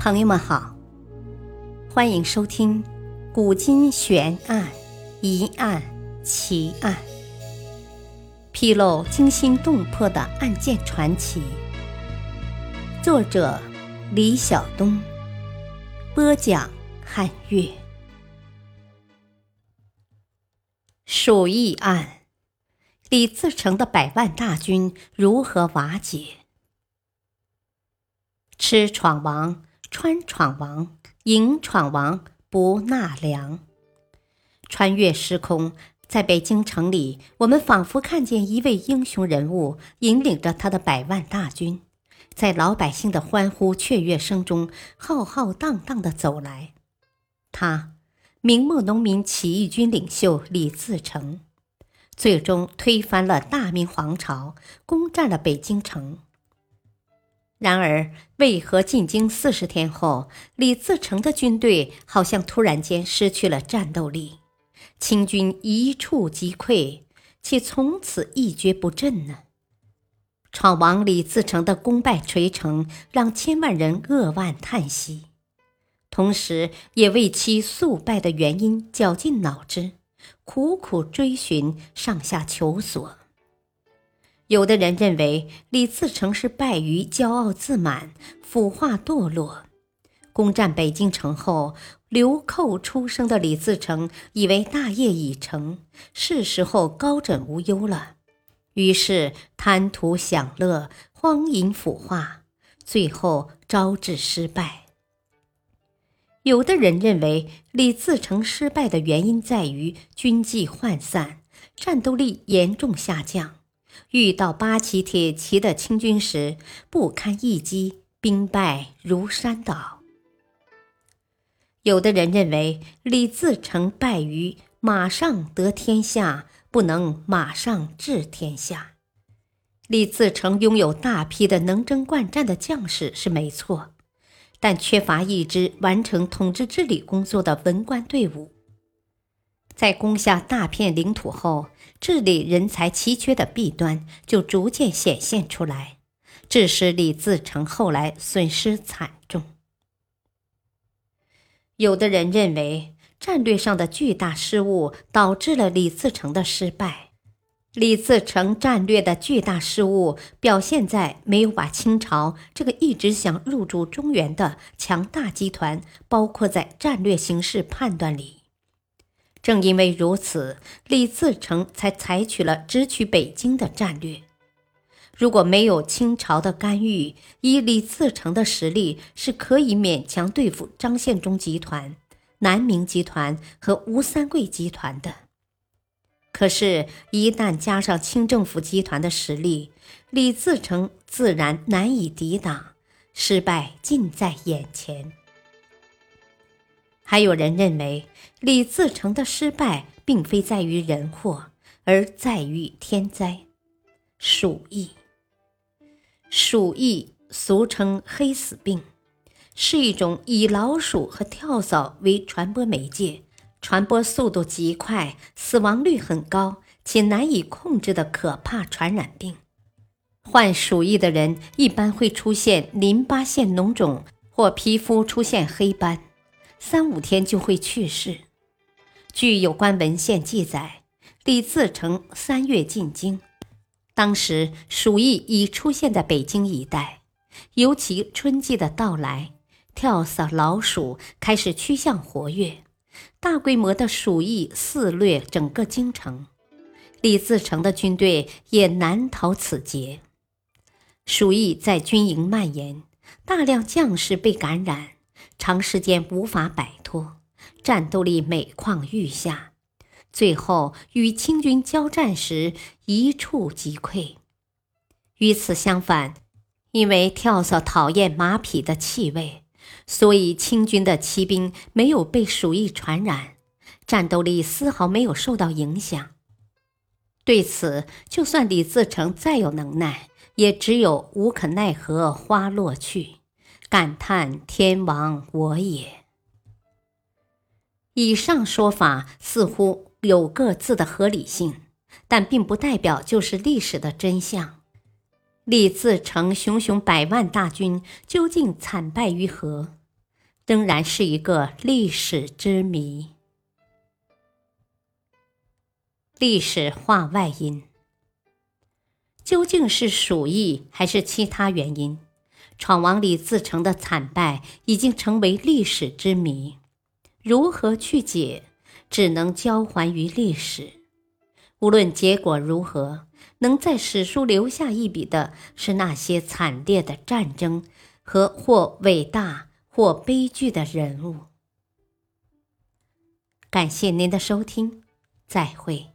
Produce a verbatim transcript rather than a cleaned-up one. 朋友们好，欢迎收听古今悬案、疑案、奇案，披露惊心动魄的案件传奇。作者李晓东，播讲汉月。鼠疫案，李自成的百万大军如何瓦解？吃闯王、穿闯王、迎闯王不纳粮，穿越时空，在北京城里，我们仿佛看见一位英雄人物引领着他的百万大军，在老百姓的欢呼雀跃声中浩浩荡荡地走来。他，明末农民起义军领袖李自成，最终推翻了大明皇朝，攻占了北京城。然而，为何进京四十天后，李自成的军队好像突然间失去了战斗力，清军一触即溃，且从此一蹶不振呢？闯王李自成的功败垂成，让千万人扼腕叹息，同时也为其速败的原因绞尽脑汁，苦苦追寻，上下求索。有的人认为李自成是败于骄傲自满、腐化堕落。攻占北京城后，流寇出生的李自成以为大业已成，是时候高枕无忧了，于是贪图享乐，荒淫腐化，最后招致失败。有的人认为李自成失败的原因在于军纪涣散，战斗力严重下降，遇到八旗铁骑的清军时不堪一击，兵败如山倒。有的人认为李自成败于马上得天下，不能马上治天下。李自成拥有大批的能征惯战的将士是没错，但缺乏一支完成统治治理工作的文官队伍。在攻下大片领土后，治理人才奇缺的弊端就逐渐显现出来，致使李自成后来损失惨重。有的人认为战略上的巨大失误导致了李自成的失败。李自成战略的巨大失误表现在没有把清朝这个一直想入驻中原的强大集团包括在战略形势判断里。正因为如此，李自成才采取了直取北京的战略。如果没有清朝的干预，以李自成的实力是可以勉强对付张献忠集团、南明集团和吴三桂集团的。可是，一旦加上清政府集团的实力，李自成自然难以抵挡，失败近在眼前。还有人认为李自成的失败并非在于人祸，而在于天灾鼠疫。鼠疫俗称黑死病，是一种以老鼠和跳蚤为传播媒介，传播速度极快，死亡率很高且难以控制的可怕传染病。患鼠疫的人一般会出现淋巴腺脓肿或皮肤出现黑斑，三五天就会去世。据有关文献记载，李自成三月进京，当时鼠疫已出现在北京一带，尤其春季的到来，跳蚤、老鼠开始趋向活跃，大规模的鼠疫肆虐整个京城，李自成的军队也难逃此劫。鼠疫在军营蔓延，大量将士被感染，长时间无法摆脱，战斗力每况愈下，最后与清军交战时一触即溃。与此相反，因为跳蚤讨厌马匹的气味，所以清军的骑兵没有被鼠疫传染，战斗力丝毫没有受到影响。对此，就算李自成再有能耐，也只有无可奈何花落去，感叹天亡我也。以上说法似乎有各自的合理性，但并不代表就是历史的真相。李自成熊熊百万大军究竟惨败于何？仍然是一个历史之谜。历史化外因究竟是鼠疫还是其他原因，闯王李自成的惨败已经成为历史之谜，如何去解，只能交还于历史。无论结果如何，能在史书留下一笔的是那些惨烈的战争和或伟大或悲剧的人物。感谢您的收听，再会。